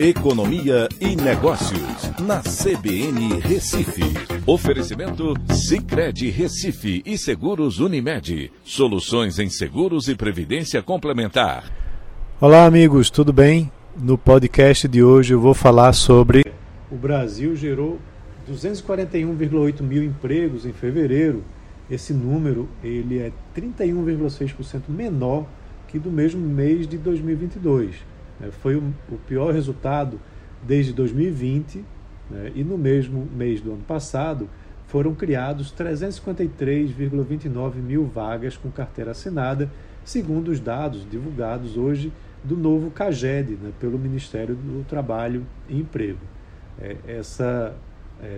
Economia e Negócios, na CBN Recife. Oferecimento Sicredi Recife e Seguros Unimed. Soluções em seguros e previdência complementar. Olá amigos, tudo bem? No podcast de hoje eu vou falar sobre... O Brasil gerou 241,8 mil empregos em fevereiro. Esse número ele é 31,6% menor que do mesmo mês de 2022. Foi o pior resultado desde 2020, né? E no mesmo mês do ano passado foram criados 353,29 mil vagas com carteira assinada, segundo os dados divulgados hoje do novo CAGED, né? Pelo Ministério do Trabalho e Emprego. Essa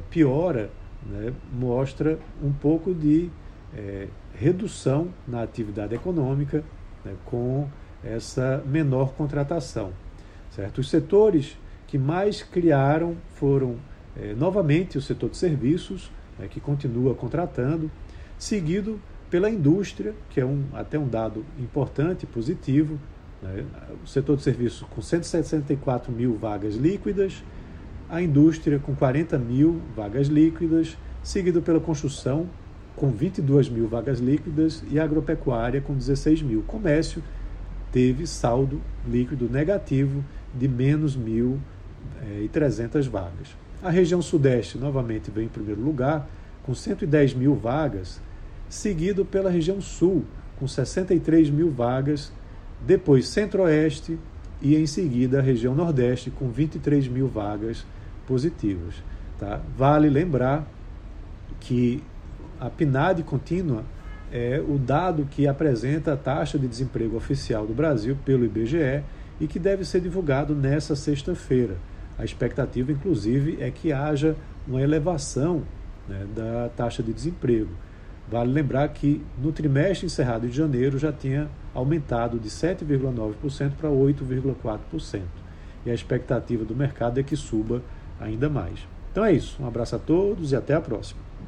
piora, né, mostra um pouco de redução na atividade econômica, né, com essa menor contratação, certo? Os setores que mais criaram foram novamente o setor de serviços, né, que continua contratando, seguido pela indústria, que é até um dado importante, positivo, né? O setor de serviços com 164 mil vagas líquidas, a indústria com 40 mil vagas líquidas, seguido pela construção com 22 mil vagas líquidas e a agropecuária com 16 mil. O comércio teve saldo líquido negativo de menos 1.300 vagas. A região sudeste novamente vem em primeiro lugar, com 110 mil vagas, seguido pela região sul, com 63 mil vagas, depois centro-oeste e em seguida a região nordeste, com 23 mil vagas positivas. Tá? Vale lembrar que a PNAD contínua é o dado que apresenta a taxa de desemprego oficial do Brasil pelo IBGE e que deve ser divulgado nesta sexta-feira. A expectativa, inclusive, é que haja uma elevação, né, da taxa de desemprego. Vale lembrar que no trimestre encerrado em janeiro já tinha aumentado de 7,9% para 8,4%. E a expectativa do mercado é que suba ainda mais. Então é isso. Um abraço a todos e até a próxima.